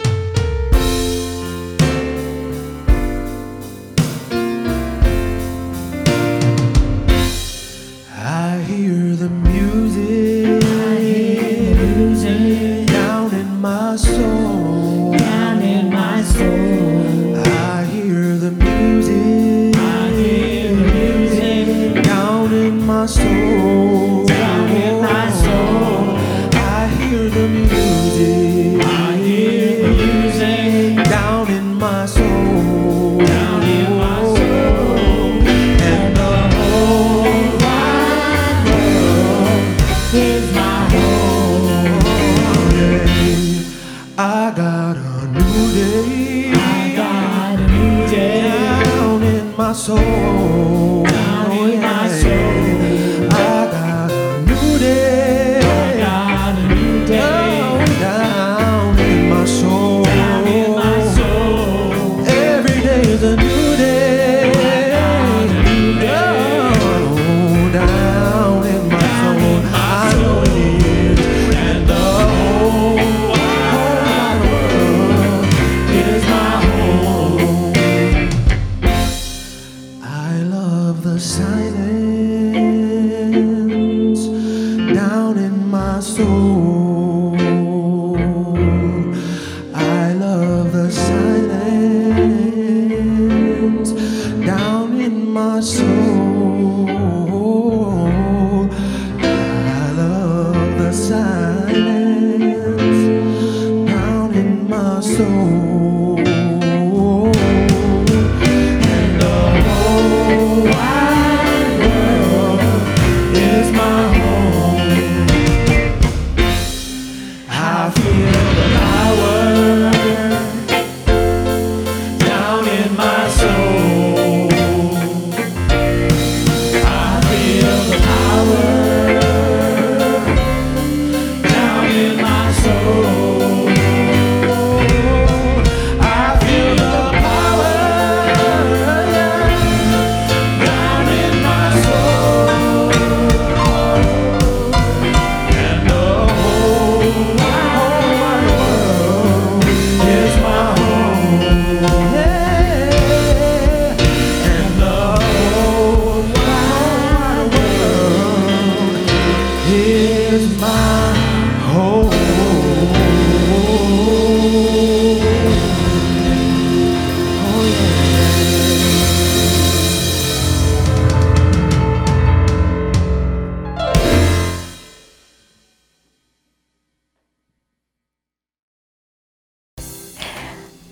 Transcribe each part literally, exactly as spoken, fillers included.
I hear the music, I hear the music down in my soul, down in my soul. I hear the music, I hear the music down in my soul, down in my soul. I hear the music, I hear the music down in my soul, down in my soul. I got a new day, I got a new day down in my soul, down in my soul. I got a new day, I got a new day down, down in my soul, down in my soul. Every day is a new day, I got a new day down, down in my down soul. In my I know it is, and the whole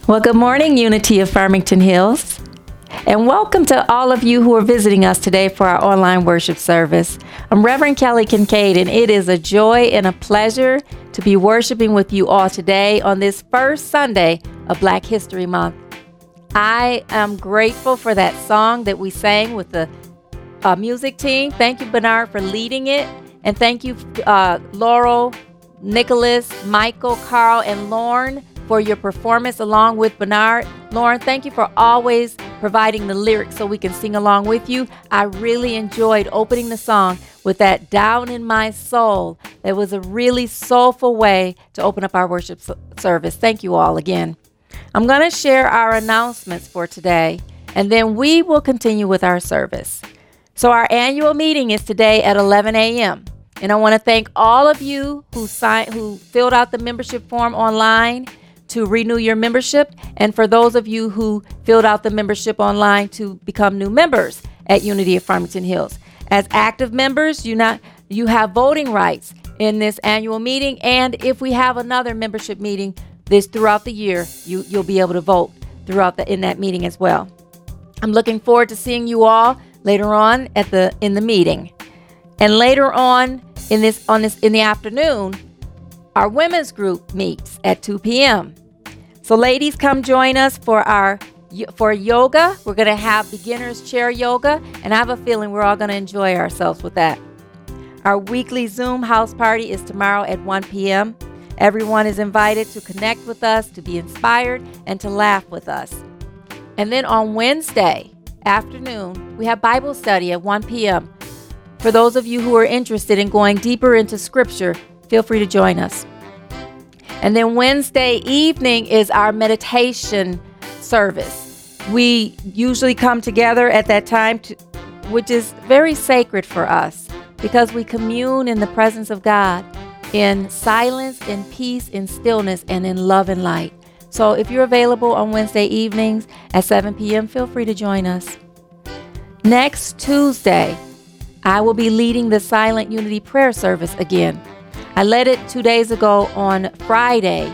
Well, good morning, Unity of Farmington Hills, and welcome to all of you who are visiting us today for our online worship service. I'm Reverend Kelly Kincaid, and it is a joy and a pleasure to be worshiping with you all today on this first Sunday of Black History Month. I am grateful for that song that we sang with the uh, music team. Thank you, Bernard, for leading it, and thank you, uh, Laurel, Nicholas, Michael, Carl, and Lorne, for your performance along with Bernard. Lauren, thank you for always providing the lyrics so we can sing along with you. I really enjoyed opening the song with that down in my soul. That was a really soulful way to open up our worship service. Thank you all again. I'm going to share our announcements for today, and then we will continue with our service. So our annual meeting is today at eleven a.m. and I want to thank all of you who signed, who filled out the membership form online to renew your membership, and for those of you who filled out the membership online to become new members at Unity of Farmington Hills. As active members, you not you have voting rights in this annual meeting, and if we have another membership meeting this throughout the year, you, you'll be able to vote throughout the in that meeting as well. I'm looking forward to seeing you all later on at the in the meeting. And later on in this on this in the afternoon, our women's group meets at two p.m. So ladies, come join us for our for yoga. We're going to have beginner's chair yoga, and I have a feeling we're all going to enjoy ourselves with that. Our weekly Zoom house party is tomorrow at one p.m. Everyone is invited to connect with us, to be inspired, and to laugh with us. And then on Wednesday afternoon, we have Bible study at one p.m. For those of you who are interested in going deeper into Scripture, feel free to join us. And then Wednesday evening is our meditation service. We usually come together at that time, to, which is very sacred for us because we commune in the presence of God in silence, in peace, in stillness, and in love and light. So if you're available on Wednesday evenings at seven p.m., feel free to join us. Next Tuesday, I will be leading the Silent Unity Prayer Service again. I led it two days ago on Friday,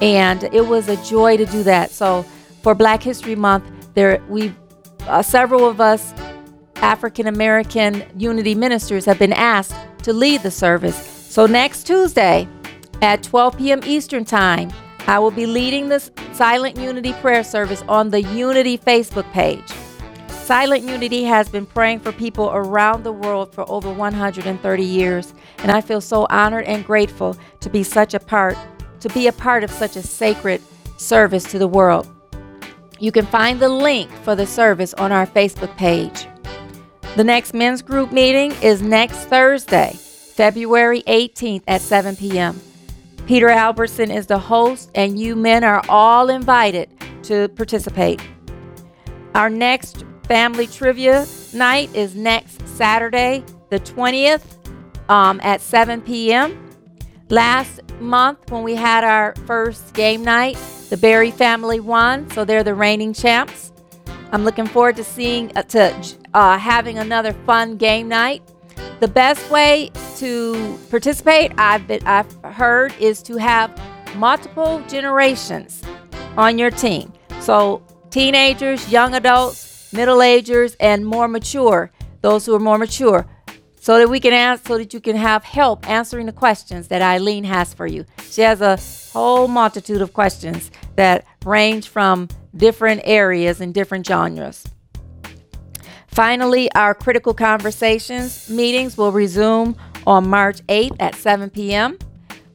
and it was a joy to do that. So for Black History Month, there we, uh, several of us African-American Unity ministers have been asked to lead the service. So next Tuesday at twelve p.m. Eastern Time, I will be leading this Silent Unity Prayer Service on the Unity Facebook page. Silent Unity has been praying for people around the world for over one hundred thirty years, and I feel so honored and grateful to be such a part, to be a part of such a sacred service to the world. You can find the link for the service on our Facebook page. The next men's group meeting is next Thursday, February eighteenth at seven p.m. Peter Albertson is the host, and you men are all invited to participate. Our next family trivia night is next Saturday, the twentieth, um, at seven p.m. Last month, when we had our first game night, the Berry family won, so they're the reigning champs. I'm looking forward to seeing uh, to uh, having another fun game night. The best way to participate, I've been, I've heard, is to have multiple generations on your team. So teenagers, young adults, middle agers, and more mature, those who are more mature, so that we can ask, so that you can have help answering the questions that Eileen has for you. She has a whole multitude of questions that range from different areas and different genres. Finally, our Critical Conversations meetings will resume on March eighth at seven p.m.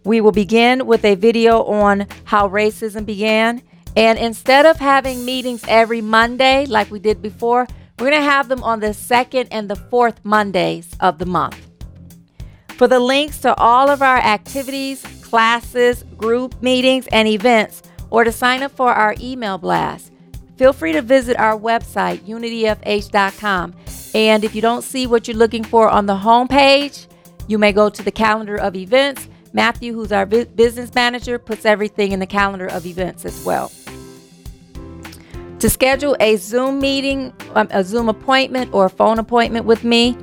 We will begin with a video on how racism began. And instead of having meetings every Monday like we did before, we're going to have them on the second and the fourth Mondays of the month. For the links to all of our activities, classes, group meetings, and events, or to sign up for our email blast, feel free to visit our website, unity f h dot com. And if you don't see what you're looking for on the homepage, you may go to the calendar of events. Matthew, who's our business manager, puts everything in the calendar of events as well. To schedule a Zoom meeting, um, a Zoom appointment or a phone appointment with me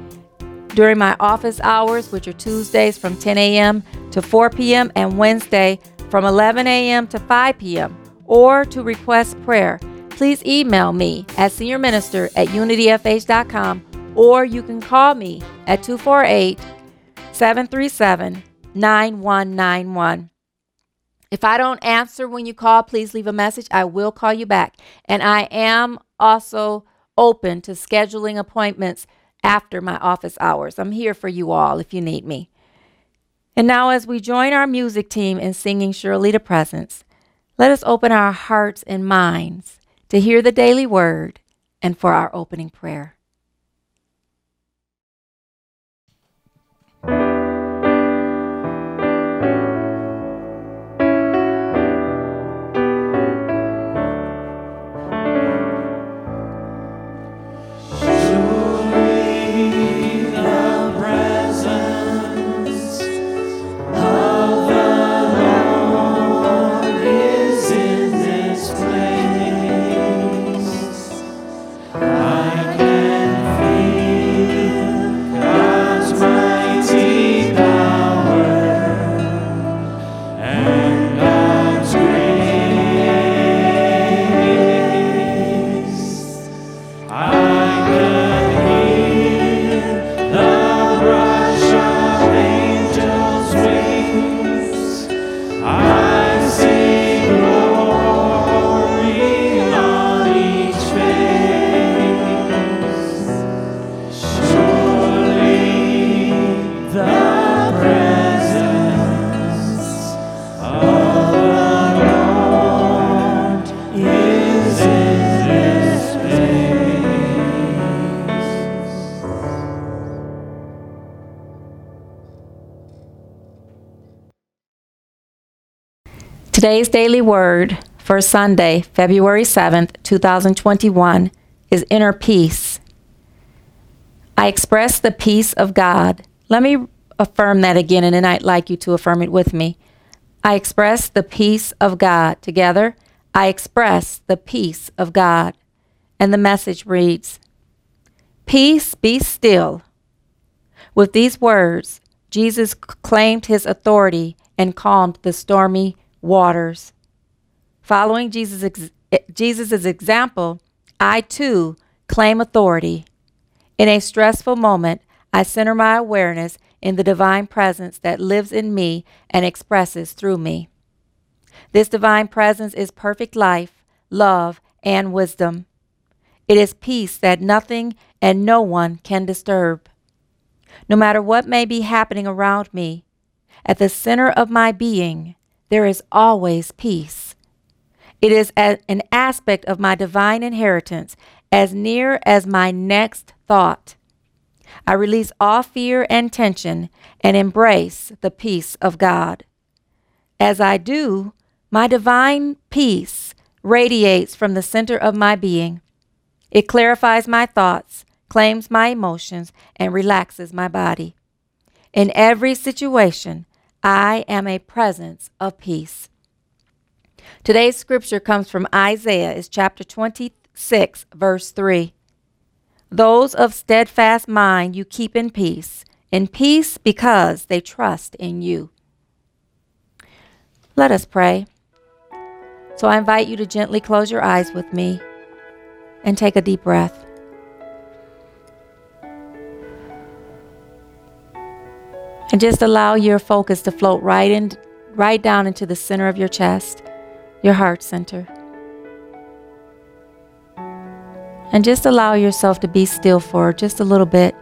during my office hours, which are Tuesdays from ten a.m. to four p.m. and Wednesday from eleven a.m. to five p.m. or to request prayer, please email me at senior minister at unity f h dot com, or you can call me at two four eight, seven three seven, nine one nine one. If I don't answer when you call, please leave a message. I will call you back. And I am also open to scheduling appointments after my office hours. I'm here for you all if you need me. And now as we join our music team in singing Surely to Presence, let us open our hearts and minds to hear the daily word, and for our opening prayer. Amen. Today's daily word for Sunday, February seventh, two thousand twenty-one, is inner peace. I express the peace of God. Let me affirm that again, and then I'd like you to affirm it with me. I express the peace of God. Together, I express the peace of God. And the message reads, "Peace, be still." With these words, Jesus claimed his authority and calmed the stormy waters. Following Jesus' ex- Jesus's example, I too claim authority. In a stressful moment, I center my awareness in the divine presence that lives in me and expresses through me. This divine presence is perfect life, love, and wisdom. It is peace that nothing and no one can disturb. No matter what may be happening around me, at the center of my being, there is always peace. It is an aspect of my divine inheritance, as near as my next thought. I release all fear and tension and embrace the peace of God. As I do, my divine peace radiates from the center of my being. It clarifies my thoughts, claims my emotions, and relaxes my body. In every situation, I am a presence of peace. Today's scripture comes from Isaiah, is chapter twenty-six, verse three. Those of steadfast mind you keep in peace, in peace because they trust in you. Let us pray. So I invite you to gently close your eyes with me and take a deep breath. And just allow your focus to float right in, right down into the center of your chest, your heart center. And just allow yourself to be still for just a little bit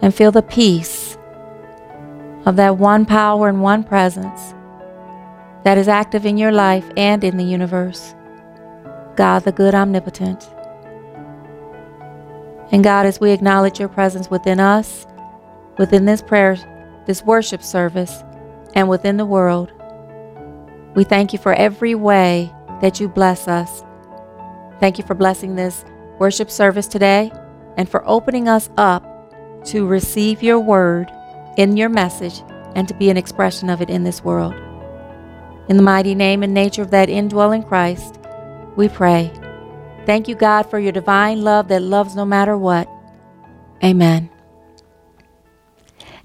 and feel the peace of that one power and one presence that is active in your life and in the universe. God, the good omnipotent. And God, as we acknowledge your presence within us, within this prayer, this worship service, and within the world, we thank you for every way that you bless us. Thank you for blessing this worship service today and for opening us up to receive your word in your message and to be an expression of it in this world. In the mighty name and nature of that indwelling Christ, we pray. Thank you, God, for your divine love that loves no matter what. Amen.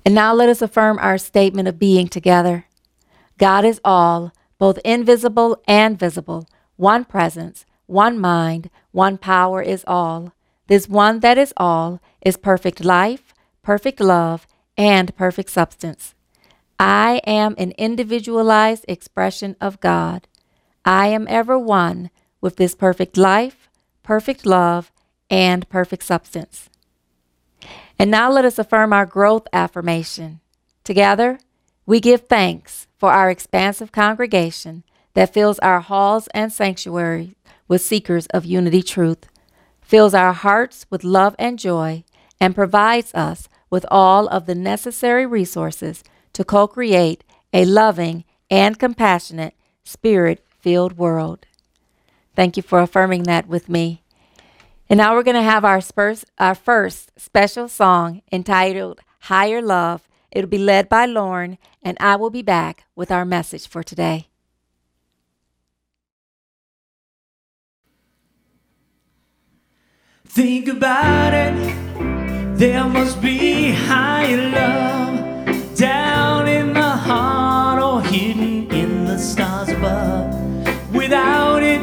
And now let us affirm our statement of being together. God is all, both invisible and visible. One presence, one mind, one power is all. This one that is all is perfect life, perfect love, and perfect substance. I am an individualized expression of God. I am ever one with this perfect life, perfect love, and perfect substance. And now let us affirm our growth affirmation. Together, we give thanks for our expansive congregation that fills our halls and sanctuaries with seekers of unity truth, fills our hearts with love and joy, and provides us with all of the necessary resources to co-create a loving and compassionate, spirit-filled world. Thank you for affirming that with me. And now we're going to have our, spurs, our first special song entitled Higher Love. It'll be led by Lauren, and I will be back with our message for today. Think about it. There must be higher love down in the heart or hidden in the stars above. Without it,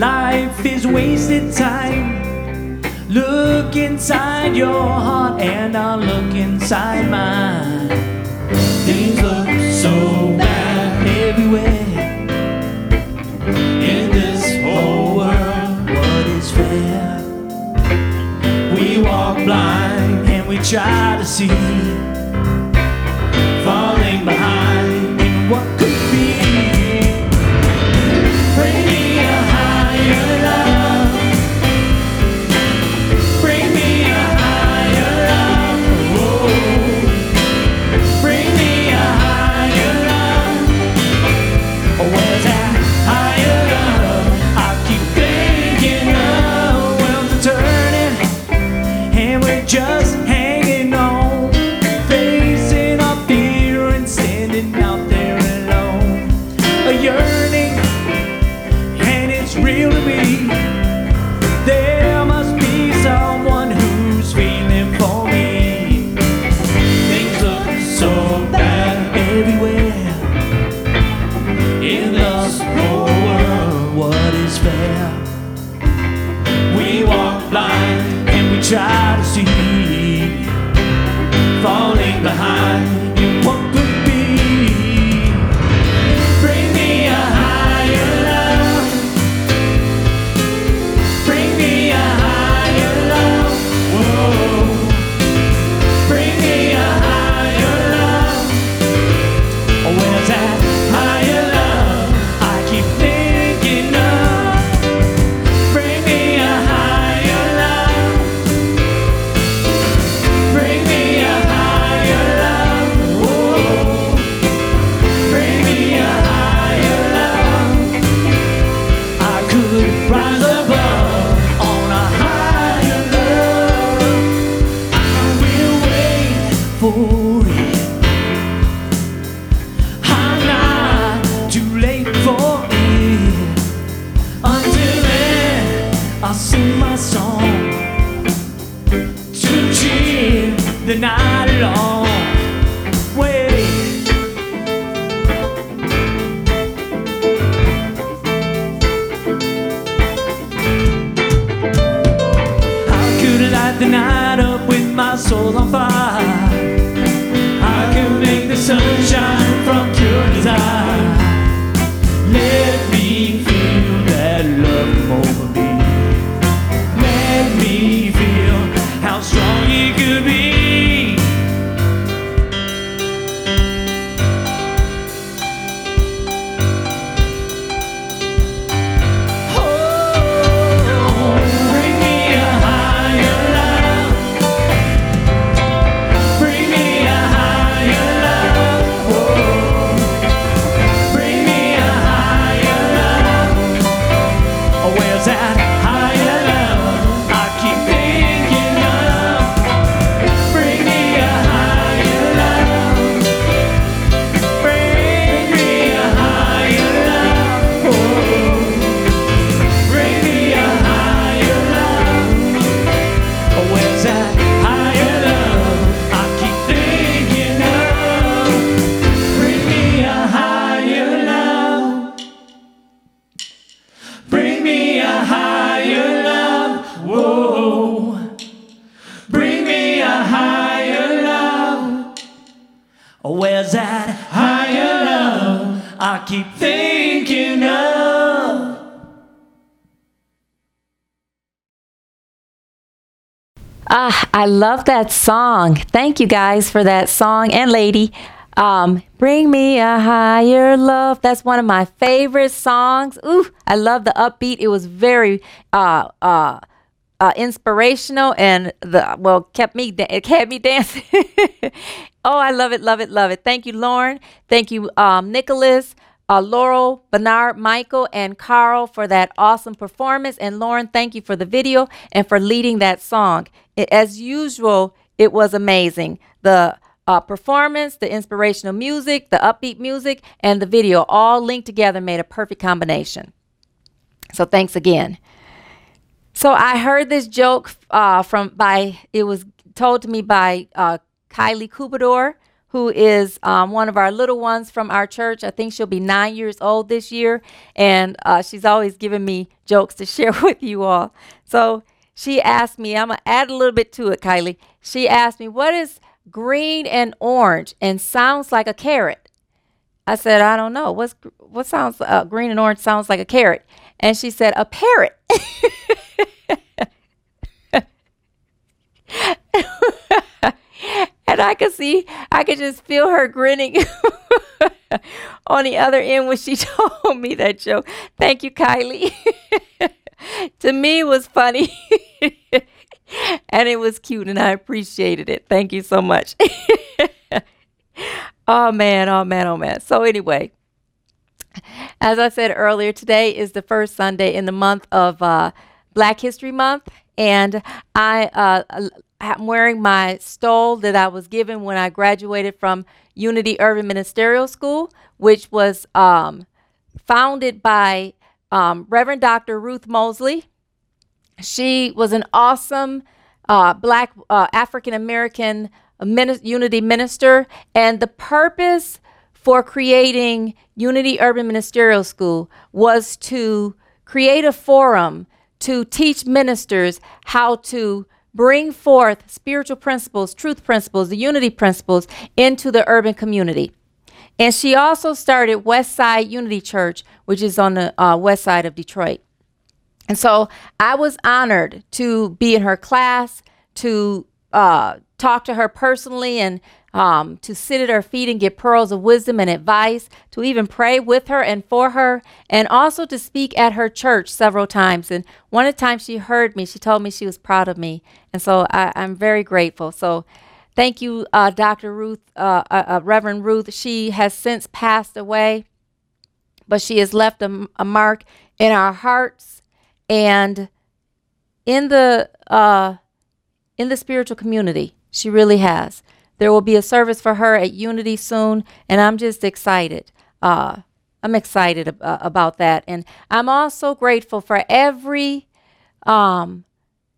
life is wasted time. Look inside your heart and I'll look inside mine. Things look so bad everywhere in this whole world. What is fair? We walk blind and we try to see, falling behind in what could be. Bring me a higher love. Bring me a higher love. behind you what could be. Bring me a higher love. Bring me a higher love. Whoa. Bring me a higher love. Oh, where's that higher love I keep thinking of? Bring me a higher love. Bring me a higher love. Whoa. Bring me a higher love. I could rise above on a higher love. I will wait for it. I'm not too late for it. Until then, I'll sing my song to cheer the night long. Wait. I could light the night up with my soul on fire. I could make the sunshine from pure desire. Let me feel that love over me. Let me feel how strong it could be. Oh, bring me a higher love. Bring me a higher love. Whoa. Bring me a higher love. Oh, where's that higher love I keep thinking of? Bring me a higher love. Bring me a higher love. Whoa. Bring me a higher love. Oh, where's that higher love I keep thinking of? Bring me a higher love. Bring me a higher love. Whoa. Bring me a higher love. Oh, where's that higher love I keep thinking of? Ah, I love that song. Thank you guys for that song and lady. Um, Bring me a higher love. That's one of my favorite songs. Ooh, I love the upbeat. It was very uh uh, uh inspirational and the well kept me da- it kept me dancing. Oh, I love it, love it, love it. Thank you, Lauren. Thank you, um, Nicholas, uh, Laurel, Bernard, Michael, and Carl for that awesome performance. And Lauren, thank you for the video and for leading that song. I- as usual, it was amazing. The uh, performance, the inspirational music, the upbeat music, and the video all linked together made a perfect combination. So thanks again. So I heard this joke uh, from by it was told to me by uh, Kylie Cubador, who is um, one of our little ones from our church. I think she'll be nine years old this year, and uh, she's always giving me jokes to share with you all. So she asked me, I'm going to add a little bit to it, Kylie. She asked me, what is green and orange and sounds like a carrot? I said, I don't know. What's, gr- what sounds uh, green and orange sounds like a carrot? And she said, a parrot. And I could see, I could just feel her grinning on the other end when she told me that joke. Thank you, Kylie. To me, it was funny. And it was cute, and I appreciated it. Thank you so much. Oh, man, oh, man, oh, man. So anyway, as I said earlier, today is the first Sunday in the month of uh, Black History Month. And I uh, I'm wearing my stole that I was given when I graduated from Unity Urban Ministerial School, which was um, founded by um, Reverend Doctor Ruth Mosley. She was an awesome uh, Black uh, African-American mini- unity minister. And the purpose for creating Unity Urban Ministerial School was to create a forum to teach ministers how to bring forth spiritual principles, truth principles, the unity principles into the urban community. And she also started West Side Unity Church, which is on the uh, west side of Detroit. And so I was honored to be in her class, to uh, talk to her personally, and um, to sit at her feet and get pearls of wisdom and advice, to even pray with her and for her, and also to speak at her church several times. And one of the times she heard me, she told me she was proud of me. And so I, I'm very grateful. So thank you, uh, Doctor Ruth, uh, uh, Reverend Ruth. She has since passed away, but she has left a, a mark in our hearts and in the uh, in the spiritual community. She really has. There will be a service for her at Unity soon, and I'm just excited. Uh, I'm excited ab- about that. And I'm also grateful for every um,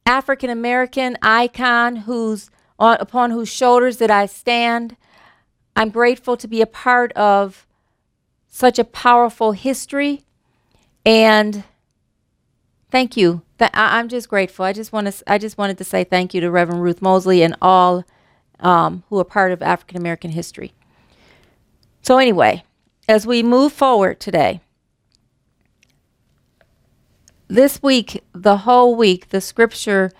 African-American icon whose, on, upon whose shoulders that I stand. I'm grateful to be a part of such a powerful history. And thank you. Th- I- I'm just grateful. I just want to. I just wanted to say thank you to Reverend Ruth Mosley and all Um, who are part of African American history. So anyway, as we move forward today, this week, the whole week, the scripture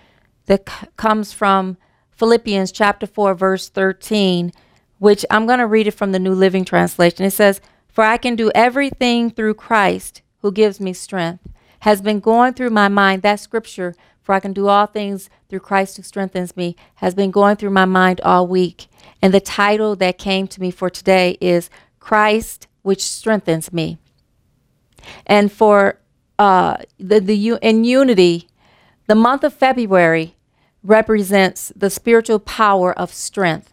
that c- comes from Philippians chapter four, verse thirteen, which I'm going to read it from the New Living Translation. It says, "For I can do everything through Christ who gives me strength," has been going through my mind. That scripture, "For I can do all things through Christ who strengthens me," has been going through my mind all week. And the title that came to me for today is Christ, which strengthens me. And for uh, the, the in unity, the month of February represents the spiritual power of strength.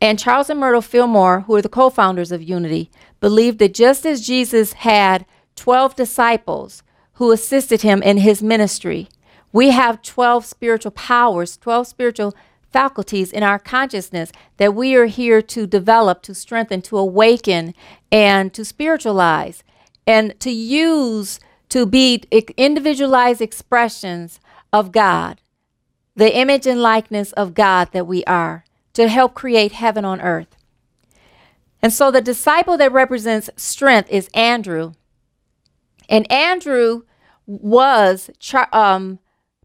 And Charles and Myrtle Fillmore, who are the co-founders of Unity, believed that just as Jesus had twelve disciples who assisted him in his ministry, we have twelve spiritual powers, twelve spiritual faculties in our consciousness that we are here to develop, to strengthen, to awaken, and to spiritualize, and to use to be individualized expressions of God, the image and likeness of God that we are, to help create heaven on earth. And so the disciple that represents strength is Andrew. And Andrew was um,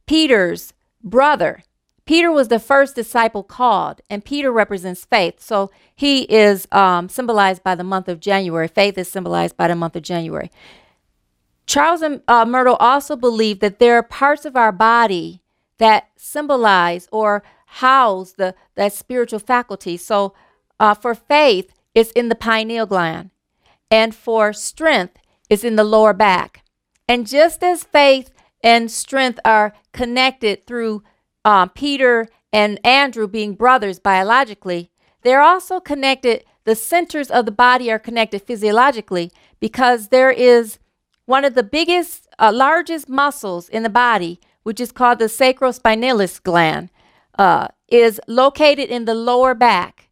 Peter's brother. Peter was the first disciple called, and Peter represents faith. So he is um, symbolized by the month of January. Faith is symbolized by the month of January. Charles and uh, Myrtle also believed that there are parts of our body that symbolize or house the that spiritual faculty. So uh, for faith, it's in the pineal gland, and for strength, it's in the lower back. And just as faith and strength are connected through um, Peter and Andrew being brothers biologically, they're also connected, the centers of the body are connected physiologically, because there is one of the biggest, uh, largest muscles in the body, which is called the sacrospinalis gland, uh, is located in the lower back,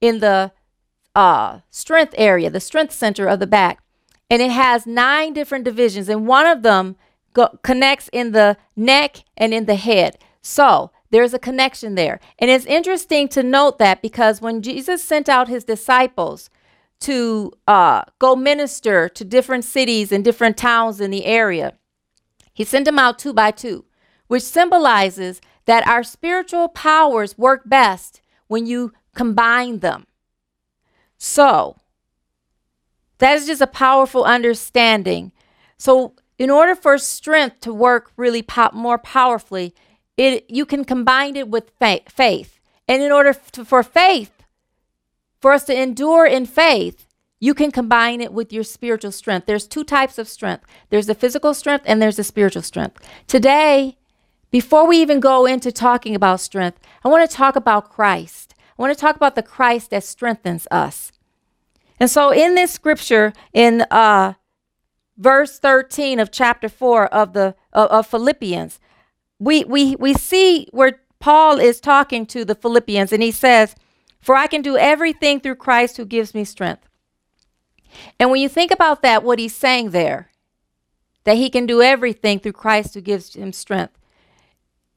in the uh, strength area, the strength center of the back. And it has nine different divisions, and one of them go, connects in the neck and in the head. So there's a connection there. And it's interesting to note that, because when Jesus sent out his disciples to uh, go minister to different cities and different towns in the area, he sent them out two by two, which symbolizes that our spiritual powers work best when you combine them. So that is just a powerful understanding. So in order for strength to work really pop more powerfully, it you can combine it with faith. And in order to, for faith, for us to endure in faith, you can combine it with your spiritual strength. There's two types of strength. There's the physical strength and there's the spiritual strength. Today, before we even go into talking about strength, I want to talk about Christ. I want to talk about the Christ that strengthens us. And so in this scripture, in uh, verse thirteen of chapter four of the of, of Philippians, we, we, we see where Paul is talking to the Philippians, and he says, "For I can do everything through Christ who gives me strength." And when you think about that, what he's saying there, that he can do everything through Christ who gives him strength,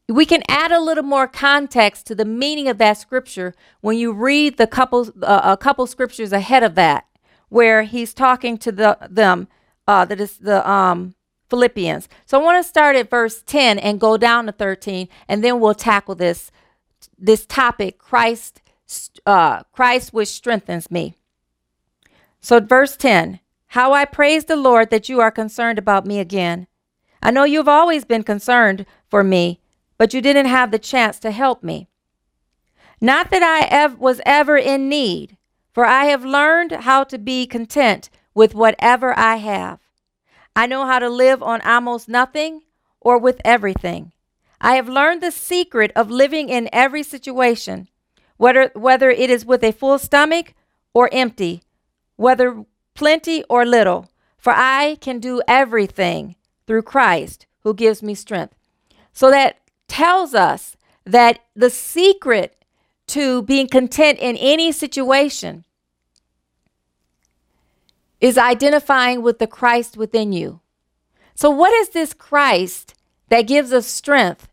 We can add a little more context to the meaning of that scripture when you read the couple, uh, a couple scriptures ahead of that, where he's talking to the them, uh, that is the um, Philippians. So I want to start at verse ten and go down to thirteen, and then we'll tackle this this topic. Christ, uh, Christ, which strengthens me. So verse ten: How I praise the Lord that you are concerned about me again. I know you've always been concerned for me, but you didn't have the chance to help me. Not that I ev- was ever in need, for I have learned how to be content with whatever I have. I know how to live on almost nothing or with everything. I have learned the secret of living in every situation, whether, whether it is with a full stomach or empty, whether plenty or little, for I can do everything through Christ who gives me strength. So that tells us that the secret to being content in any situation is identifying with the Christ within you. So what is this Christ that gives us strength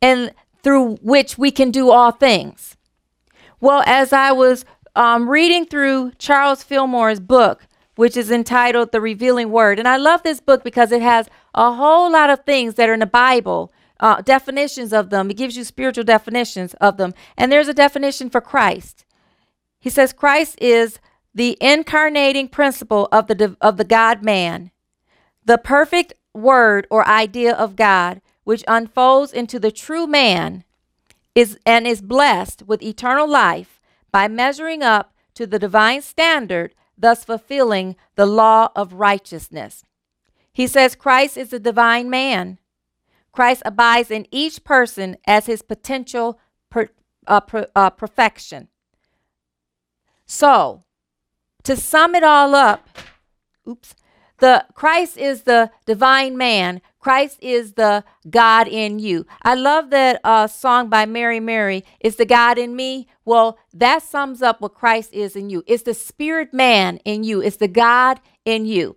and through which we can do all things? Well, as I was um, reading through Charles Fillmore's book, which is entitled The Revealing Word, and I love this book because it has a whole lot of things that are in the Bible, Uh, definitions of them. It gives you spiritual definitions of them. And there's a definition for Christ. He says Christ is the incarnating principle of the of the God-man, the perfect word or idea of God, which unfolds into the true man is and is blessed with eternal life by measuring up to the divine standard, thus fulfilling the law of righteousness. He says Christ is the divine man. Christ abides in each person as his potential per, uh, per, uh, perfection. So, to sum it all up, oops, the Christ is the divine man. Christ is the God in you. I love that uh, song by Mary Mary. Is the God in me? Well, that sums up what Christ is in you. It's the spirit man in you. It's the God in you.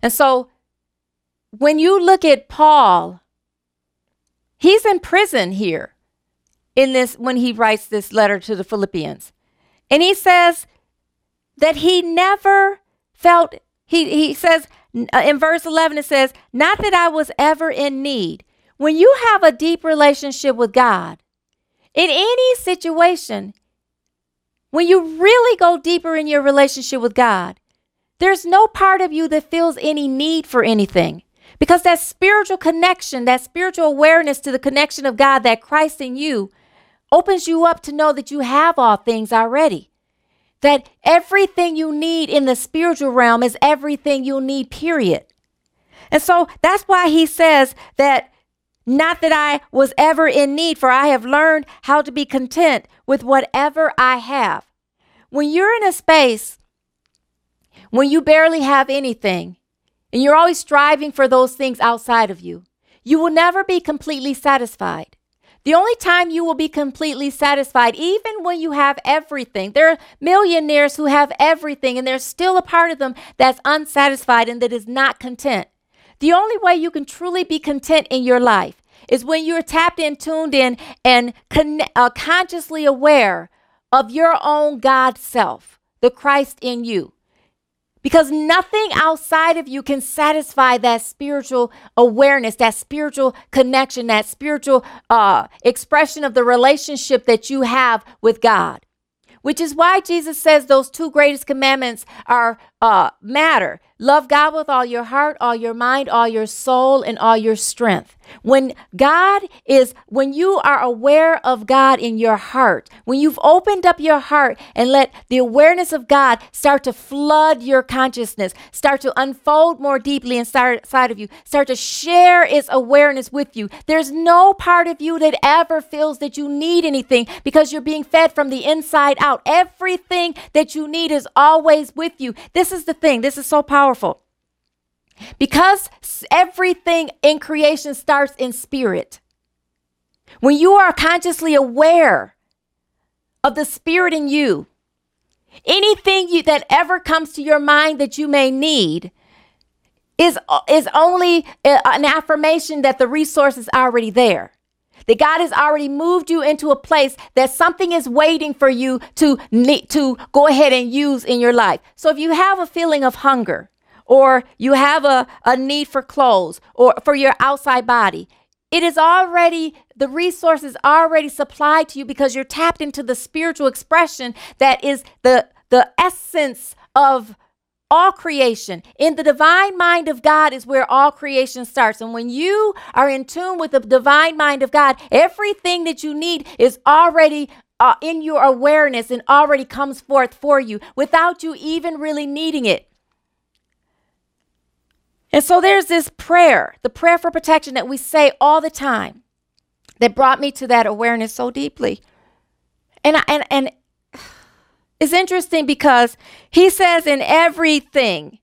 And so, when you look at Paul, he's in prison here in this when he writes this letter to the Philippians. And he says that he never felt, he, he says in verse eleven, it says, not that I was ever in need. When you have a deep relationship with God, in any situation, when you really go deeper in your relationship with God, there's no part of you that feels any need for anything. Because that spiritual connection, that spiritual awareness to the connection of God, that Christ in you, opens you up to know that you have all things already. That everything you need in the spiritual realm is everything you'll need, period. And so that's why he says that, not that I was ever in need, for I have learned how to be content with whatever I have. When you're in a space, when you barely have anything, and you're always striving for those things outside of you, you will never be completely satisfied. The only time you will be completely satisfied, even when you have everything, there are millionaires who have everything and there's still a part of them that's unsatisfied and that is not content. The only way you can truly be content in your life is when you're tapped in, tuned in, and con- uh, consciously aware of your own God self, the Christ in you. Because nothing outside of you can satisfy that spiritual awareness, that spiritual connection, that spiritual uh, expression of the relationship that you have with God. Which is why Jesus says those two greatest commandments are uh, matter. Love God with all your heart, all your mind, all your soul, and all your strength. When God is, when you are aware of God in your heart, when you've opened up your heart and let the awareness of God start to flood your consciousness, start to unfold more deeply inside of you, start to share its awareness with you. There's no part of you that ever feels that you need anything because you're being fed from the inside out. Everything that you need is always with you. This is the thing. This is so powerful. Because everything in creation starts in spirit. When you are consciously aware of the spirit in you, anything you, that ever comes to your mind that you may need is, is only an affirmation that the resource is already there. that God has already moved you into a place that something is waiting for you to, to go ahead and use in your life. So if you have a feeling of hunger, or you have a, a need for clothes or for your outside body, it is already, the resource is already supplied to you because you're tapped into the spiritual expression that is the, the essence of all creation. In the divine mind of God is where all creation starts. And when you are in tune with the divine mind of God, everything that you need is already uh, in your awareness and already comes forth for you without you even really needing it. And so there's this prayer, the prayer for protection that we say all the time, that brought me to that awareness so deeply. And I, and and it's interesting because he says in everything,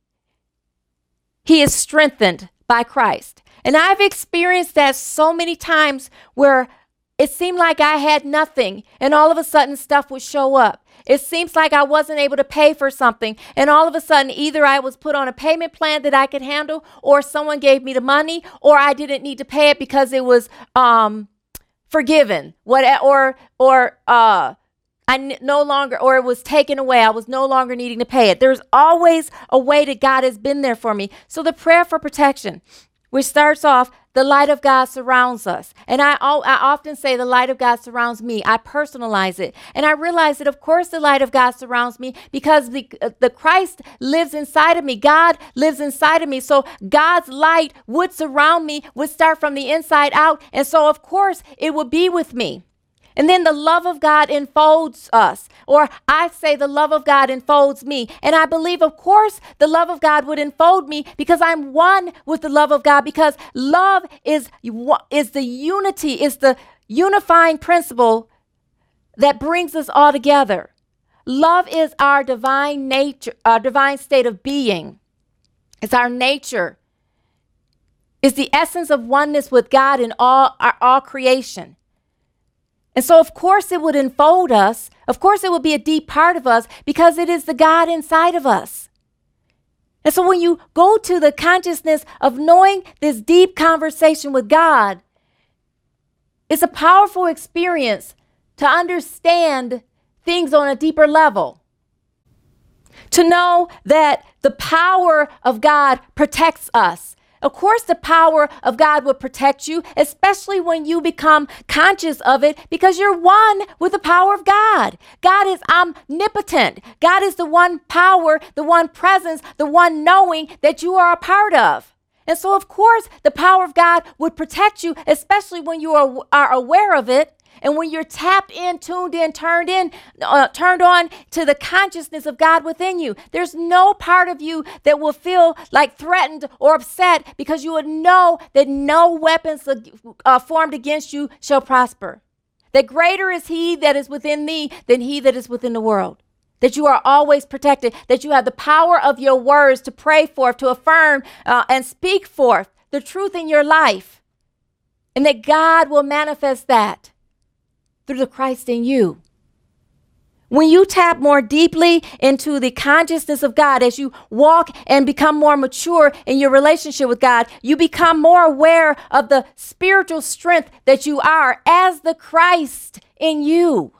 he is strengthened by Christ. And I've experienced that so many times where it seemed like I had nothing and all of a sudden stuff would show up. It seems like I wasn't able to pay for something, and all of a sudden, either I was put on a payment plan that I could handle, or someone gave me the money, or I didn't need to pay it because it was um, forgiven, what, or or uh, I no longer, or it was taken away. I was no longer needing to pay it. There's always a way that God has been there for me. So the prayer for protection, which starts off, the light of God surrounds us. And I, I often say the light of God surrounds me. I personalize it. And I realize that, of course, the light of God surrounds me because the, the Christ lives inside of me. God lives inside of me. So God's light would surround me, would start from the inside out. And so, of course, it would be with me. And then the love of God enfolds us, or I say the love of God enfolds me. And I believe, of course, the love of God would enfold me because I'm one with the love of God, because love is, is the unity, is the unifying principle that brings us all together. Love is our divine nature, our divine state of being. It's our nature. It's the essence of oneness with God in all, our, all creation. And so, of course, it would enfold us. Of course, it would be a deep part of us because it is the God inside of us. And so when you go to the consciousness of knowing this deep conversation with God, it's a powerful experience to understand things on a deeper level. To know that the power of God protects us. Of course, the power of God would protect you, especially when you become conscious of it, because you're one with the power of God. God is omnipotent. God is the one power, the one presence, the one knowing that you are a part of. And so, of course, the power of God would protect you, especially when you are, are aware of it. And when you're tapped in, tuned in, turned in, uh, turned on to the consciousness of God within you, there's no part of you that will feel like threatened or upset because you would know that no weapons uh, formed against you shall prosper. That greater is he that is within thee than he that is within the world. That you are always protected. That you have the power of your words to pray forth, to affirm uh, and speak forth the truth in your life. And that God will manifest that through the Christ in you. When you tap more deeply into the consciousness of God, as you walk and become more mature in your relationship with God, you become more aware of the spiritual strength that you are as the Christ in you.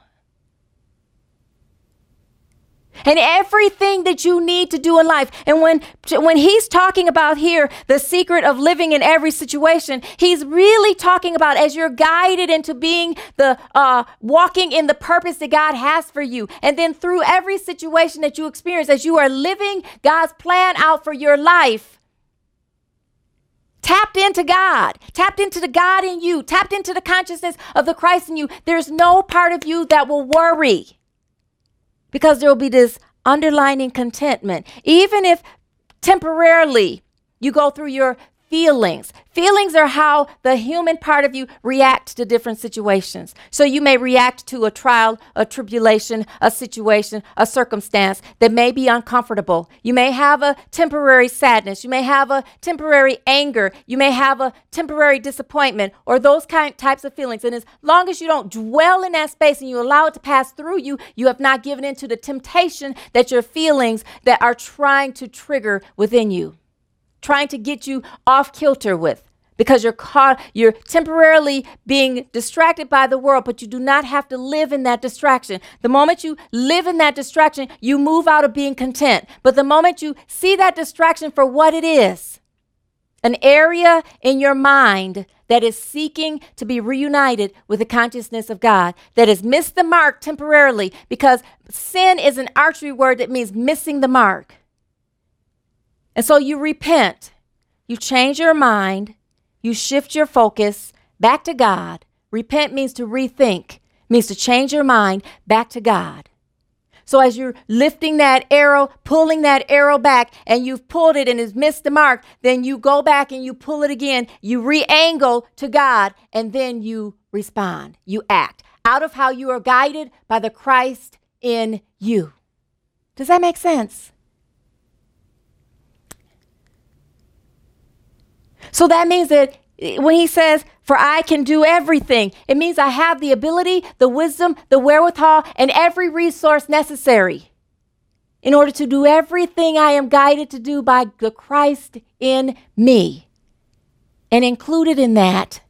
And everything that you need to do in life. And when, when he's talking about here, the secret of living in every situation, he's really talking about as you're guided into being the, uh, walking in the purpose that God has for you. And then through every situation that you experience, as you are living God's plan out for your life, tapped into God, tapped into the God in you, tapped into the consciousness of the Christ in you, there's no part of you that will worry. Because there will be this underlying contentment. Even if temporarily you go through your feelings. Feelings are how the human part of you reacts to different situations. So you may react to a trial, a tribulation, a situation, a circumstance that may be uncomfortable. You may have a temporary sadness. You may have a temporary anger. You may have a temporary disappointment or those kind types of feelings. And as long as you don't dwell in that space and you allow it to pass through you, you have not given in to the temptation that your feelings that are trying to trigger within you. Trying to get you off kilter with. because you're caught, you're temporarily being distracted by the world, but you do not have to live in that distraction. The moment you live in that distraction, you move out of being content. But the moment you see that distraction for what it is, an area in your mind that is seeking to be reunited with the consciousness of God, that has missed the mark temporarily, because sin is an archery word that means missing the mark. And so you repent, you change your mind, you shift your focus back to God. Repent means to rethink, means to change your mind back to God. So as you're lifting that arrow, pulling that arrow back, and you've pulled it and it's missed the mark, then you go back and you pull it again, you re-angle to God, and then you respond, you act out of how you are guided by the Christ in you. Does that make sense? So that means that when he says, for I can do everything, it means I have the ability, the wisdom, the wherewithal, and every resource necessary in order to do everything I am guided to do by the Christ in me. And included in that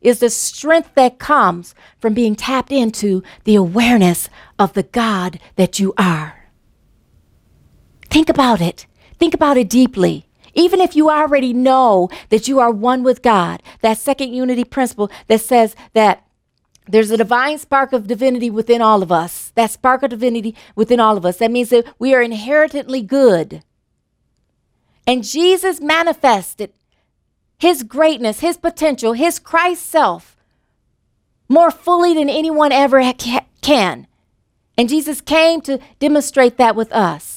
is the strength that comes from being tapped into the awareness of the God that you are. Think about it. Think about it deeply. Even if you already know that you are one with God, that second unity principle that says that there's a divine spark of divinity within all of us, that spark of divinity within all of us, that means that we are inherently good. And Jesus manifested his greatness, his potential, his Christ self more fully than anyone ever ha- can. And Jesus came to demonstrate that with us.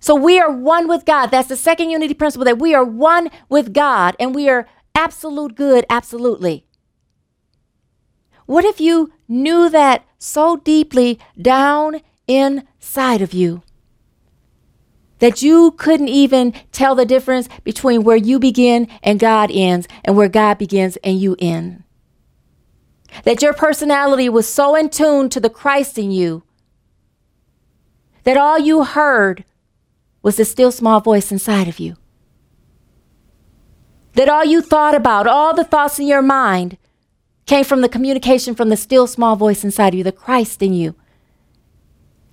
So we are one with God. That's the second unity principle, that we are one with God and we are absolute good, absolutely. What if you knew that so deeply down inside of you that you couldn't even tell the difference between where you begin and God ends and where God begins and you end? That your personality was so in tune to the Christ in you that all you heard was the still small voice inside of you. That all you thought about, all the thoughts in your mind came from the communication from the still small voice inside of you, the Christ in you.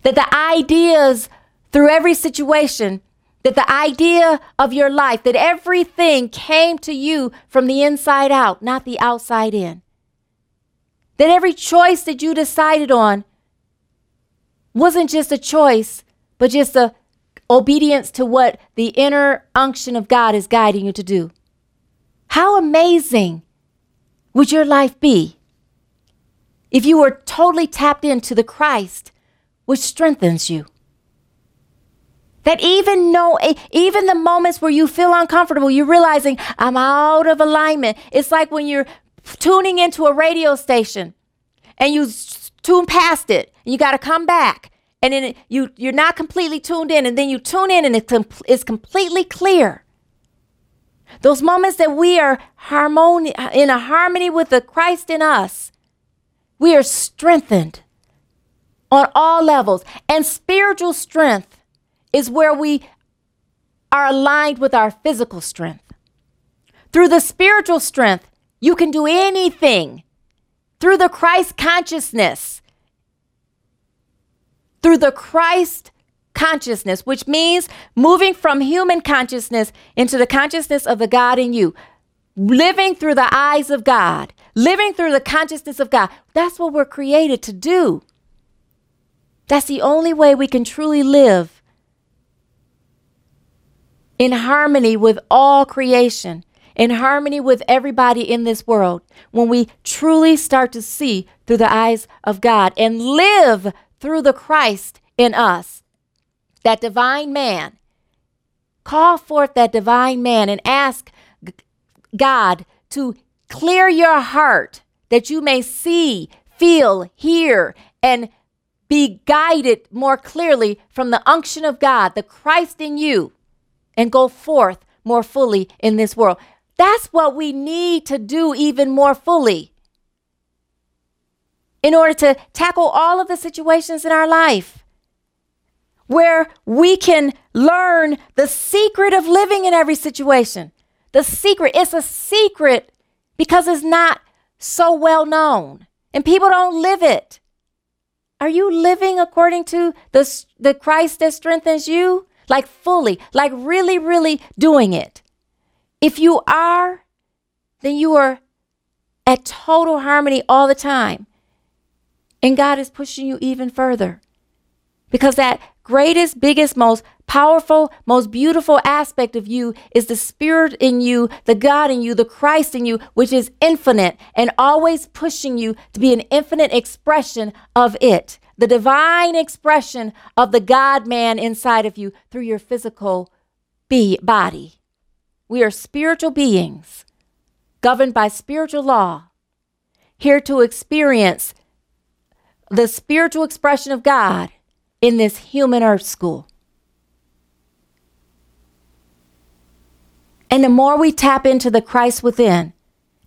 That the ideas through every situation, that the idea of your life, that everything came to you from the inside out, not the outside in. That every choice that you decided on wasn't just a choice, but just a obedience to what the inner unction of God is guiding you to do. How amazing would your life be if you were totally tapped into the Christ, which strengthens you? That even no, even the moments where you feel uncomfortable, you're realizing I'm out of alignment. It's like when you're tuning into a radio station and you tune past it and you got to come back. And then it, you, you're not completely tuned in, and then you tune in and it com- it's completely clear. Those moments that we are harmoni- in a harmony with the Christ in us, we are strengthened on all levels. And spiritual strength is where we are aligned with our physical strength. Through the spiritual strength, you can do anything. Through the Christ consciousness, Through the Christ consciousness, which means moving from human consciousness into the consciousness of the God in you, living through the eyes of God, living through the consciousness of God. That's what we're created to do. That's the only way we can truly live in harmony with all creation, in harmony with everybody in this world, when we truly start to see through the eyes of God and live through the Christ in us, that divine man. Call forth that divine man and ask God to clear your heart that you may see, feel, hear, and be guided more clearly from the unction of God, the Christ in you, and go forth more fully in this world. That's what we need to do even more fully, in order to tackle all of the situations in our life where we can learn the secret of living in every situation, The secret, it's a secret because it's not so well known and people don't live it. Are you living according to the, the Christ that strengthens you? Like fully, like really, really doing it. If you are, then you are at total harmony all the time. And God is pushing you even further because that greatest, biggest, most powerful, most beautiful aspect of you is the spirit in you, the God in you, the Christ in you, which is infinite and always pushing you to be an infinite expression of it. The divine expression of the God-man inside of you through your physical be- body. We are spiritual beings governed by spiritual law, here to experience the spiritual expression of God in this human earth school. And the more we tap into the Christ within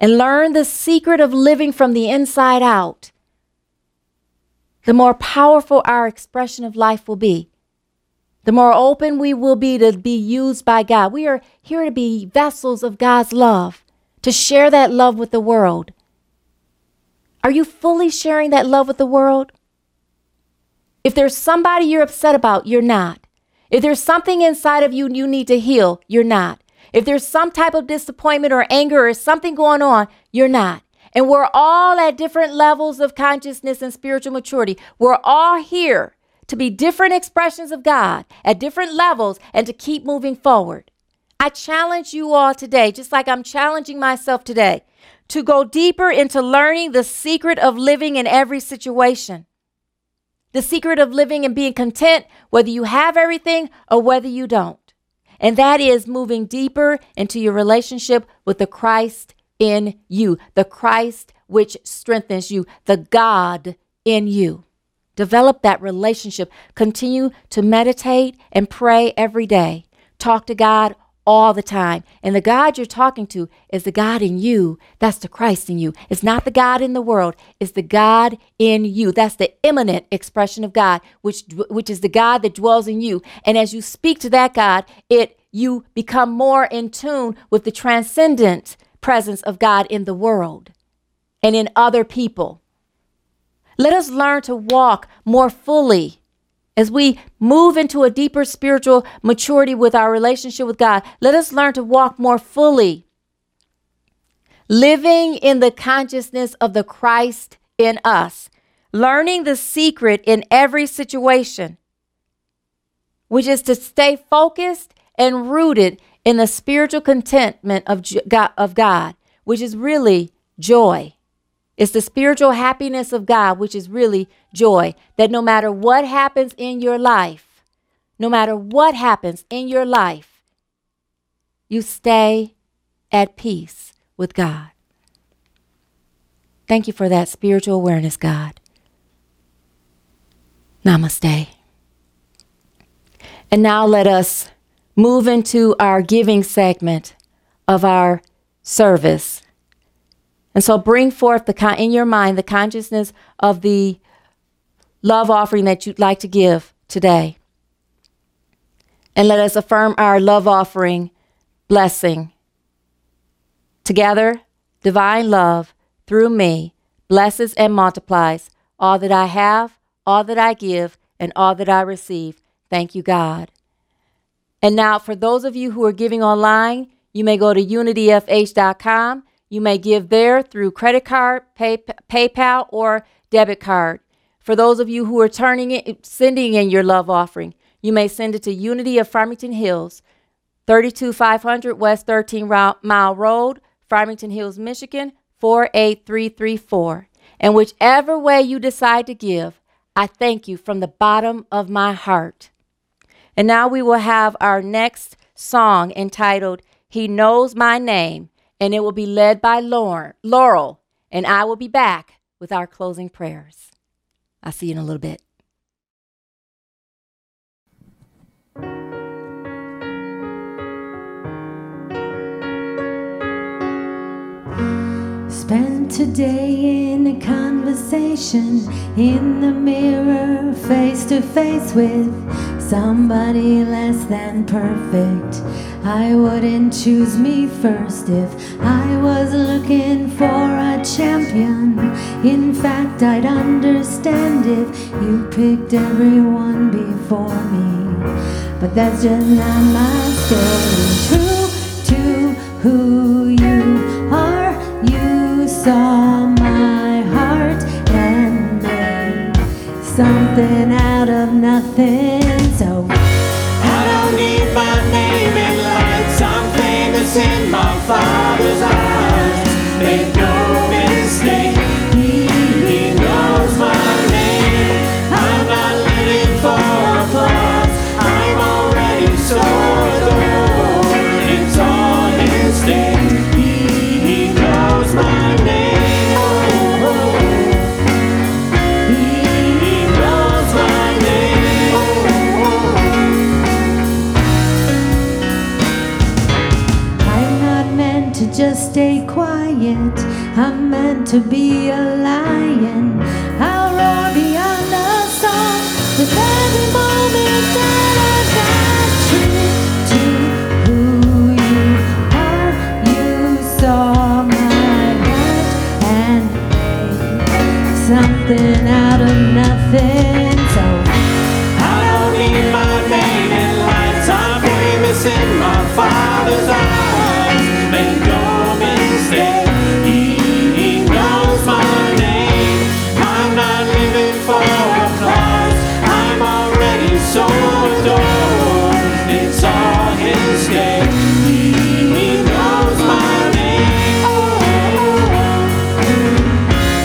and learn the secret of living from the inside out, the more powerful our expression of life will be. The more open we will be to be used by God. We are here to be vessels of God's love, to share that love with the world. Are you fully sharing that love with the world? If there's somebody you're upset about, you're not. If there's something inside of you you need to heal, you're not. If there's some type of disappointment or anger or something going on, you're not. And we're all at different levels of consciousness and spiritual maturity. We're all here to be different expressions of God at different levels and to keep moving forward. I challenge you all today, just like I'm challenging myself today, to go deeper into learning the secret of living in every situation. The secret of living and being content, whether you have everything or whether you don't. And that is moving deeper into your relationship with the Christ in you, the Christ which strengthens you, the God in you. Develop that relationship. Continue to meditate and pray every day. Talk to God all the time. And the God you're talking to is the God in you. That's the Christ in you. It's not the God in the world. It's the God in you. That's the immanent expression of God, which which is the God that dwells in you. And as you speak to that God, it you become more in tune with the transcendent presence of God in the world and in other people. Let us learn to walk more fully. As we move into a deeper spiritual maturity with our relationship with God, let us learn to walk more fully, living in the consciousness of the Christ in us, learning the secret in every situation, which is to stay focused and rooted in the spiritual contentment of God, of God, which is really joy. It's the spiritual happiness of God, which is really joy, that no matter what happens in your life, no matter what happens in your life, you stay at peace with God. Thank you for that spiritual awareness, God. Namaste. And now let us move into our giving segment of our service. And so bring forth the con- in your mind the consciousness of the love offering that you'd like to give today. And let us affirm our love offering blessing. Together, divine love through me blesses and multiplies all that I have, all that I give, and all that I receive. Thank you, God. And now for those of you who are giving online, you may go to unity f h dot com. You may give there through credit card, pay, PayPal, or debit card. For those of you who are turning it, sending in your love offering, you may send it to Unity of Farmington Hills, thirty-two five hundred West thirteen Mile Road, Farmington Hills, Michigan, four eight three three four. And whichever way you decide to give, I thank you from the bottom of my heart. And now we will have our next song entitled, He Knows My Name, and it will be led by Lauren, Laurel, and I will be back with our closing prayers. I'll see you in a little bit. Spend today in a conversation, in the mirror, face to face with somebody less than perfect. I wouldn't choose me first if I was looking for a champion. In fact, I'd understand if you picked everyone before me. But that's just not my story. True to who you are, you saw my heart and made something out of nothing. So I don't need my name in lights. I'm famous in my Father's eyes. Make no mistake, He, he knows my name. I'm not living for applause. I'm already so adorable. It's all His name. He, he knows my name. Oh, oh. He, he knows my name. Oh, oh. To just stay quiet, I'm meant to be a lion. I'll roar beyond the song with every moment that I've got. True to who you are, you saw my heart and made something out of nothing. So I don't need my name in lights. I'm famous in my Father's eyes. Make no mistake, he, he knows my name. I'm not living for applause. I'm already so adored. It's all His name. He, he knows my name. Oh,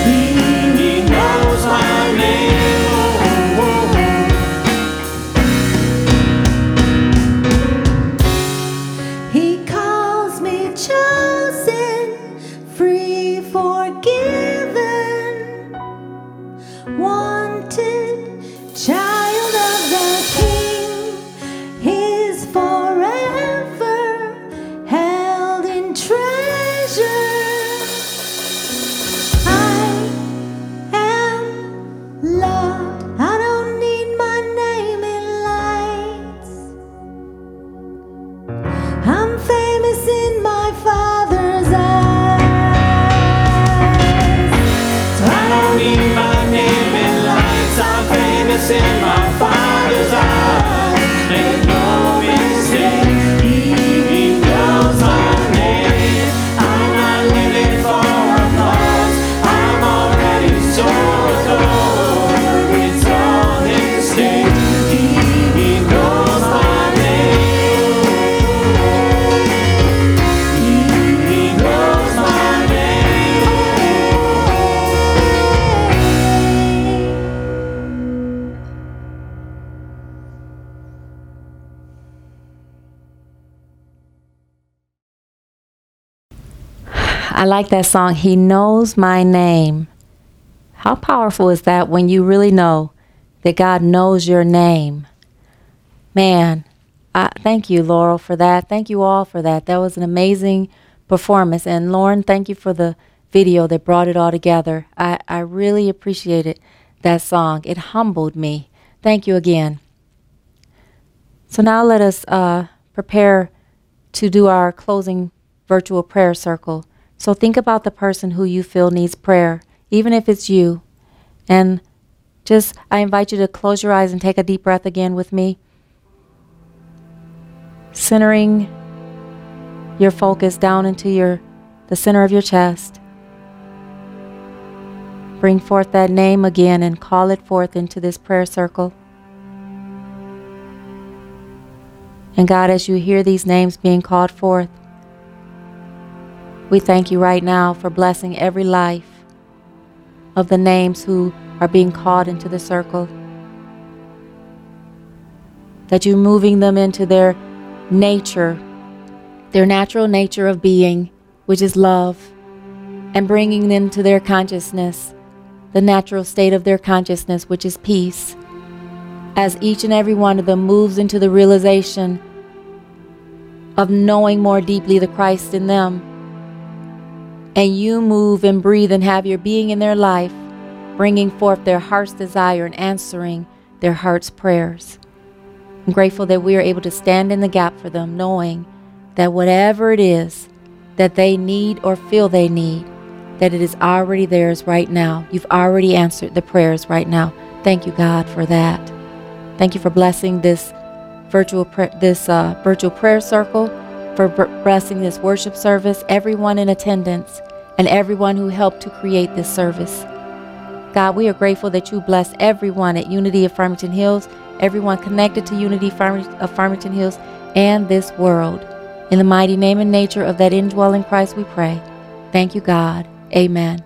he, he knows my name. I like that song, He Knows My Name. How powerful is that when you really know that God knows your name? Man, I, thank you, Laurel, for that. Thank you all for that. That was an amazing performance. And Lauren, thank you for the video that brought it all together. I, I really appreciated that song. It humbled me. Thank you again. So now let us uh, prepare to do our closing virtual prayer circle. So think about the person who you feel needs prayer, even if it's you. And just, I invite you to close your eyes and take a deep breath again with me. Centering your focus down into your the center of your chest. Bring forth that name again and call it forth into this prayer circle. And God, as you hear these names being called forth, we thank you right now for blessing every life of the names who are being called into the circle. That you're moving them into their nature, their natural nature of being, which is love, and bringing them to their consciousness, the natural state of their consciousness, which is peace. As each and every one of them moves into the realization of knowing more deeply the Christ in them, and you move and breathe and have your being in their life, bringing forth their heart's desire and answering their heart's prayers. I'm grateful that we are able to stand in the gap for them, knowing that whatever it is that they need or feel they need, that it is already theirs right now. You've already answered the prayers right now. Thank you, God, for that. Thank you for blessing this virtual pra- this uh, virtual prayer circle, for b- blessing this worship service, everyone in attendance, and everyone who helped to create this service. God, we are grateful that you bless everyone at Unity of Farmington Hills, everyone connected to Unity of Farmington Hills and this world. In the mighty name and nature of that indwelling Christ we pray. Thank you, God. Amen.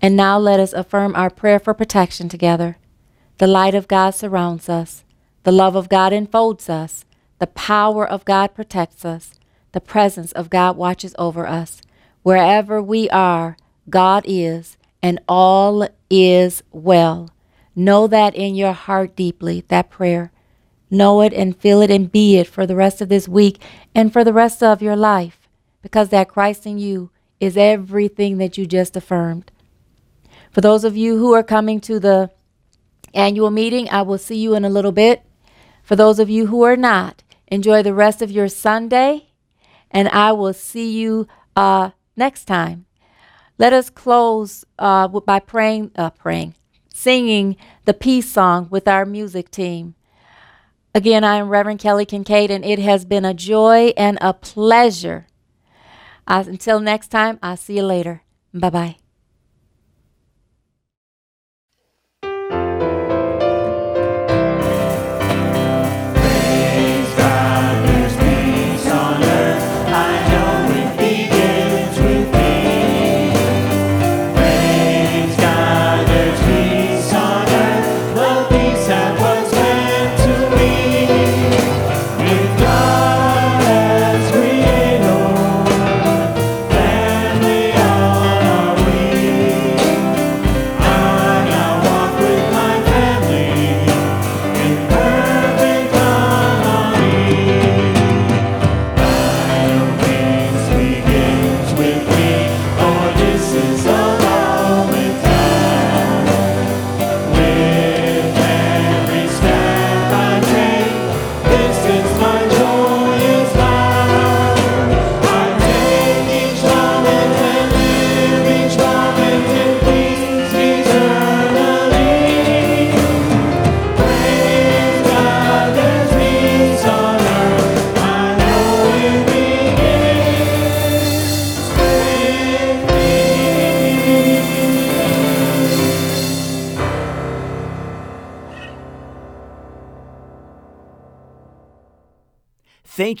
And now let us affirm our prayer for protection together. The light of God surrounds us. The love of God enfolds us. The power of God protects us. The presence of God watches over us. Wherever we are, God is, and all is well. Know that in your heart deeply, that prayer. Know it and feel it and be it for the rest of this week and for the rest of your life, because that Christ in you is everything that you just affirmed. For those of you who are coming to the annual meeting, I will see you in a little bit. For those of you who are not, enjoy the rest of your Sunday, and I will see you uh, next time. Let us close uh, by praying, uh, praying, singing the peace song with our music team. Again, I am Reverend Kelly Kincaid, and it has been a joy and a pleasure. Uh, until next time, I'll see you later. Bye-bye. Thank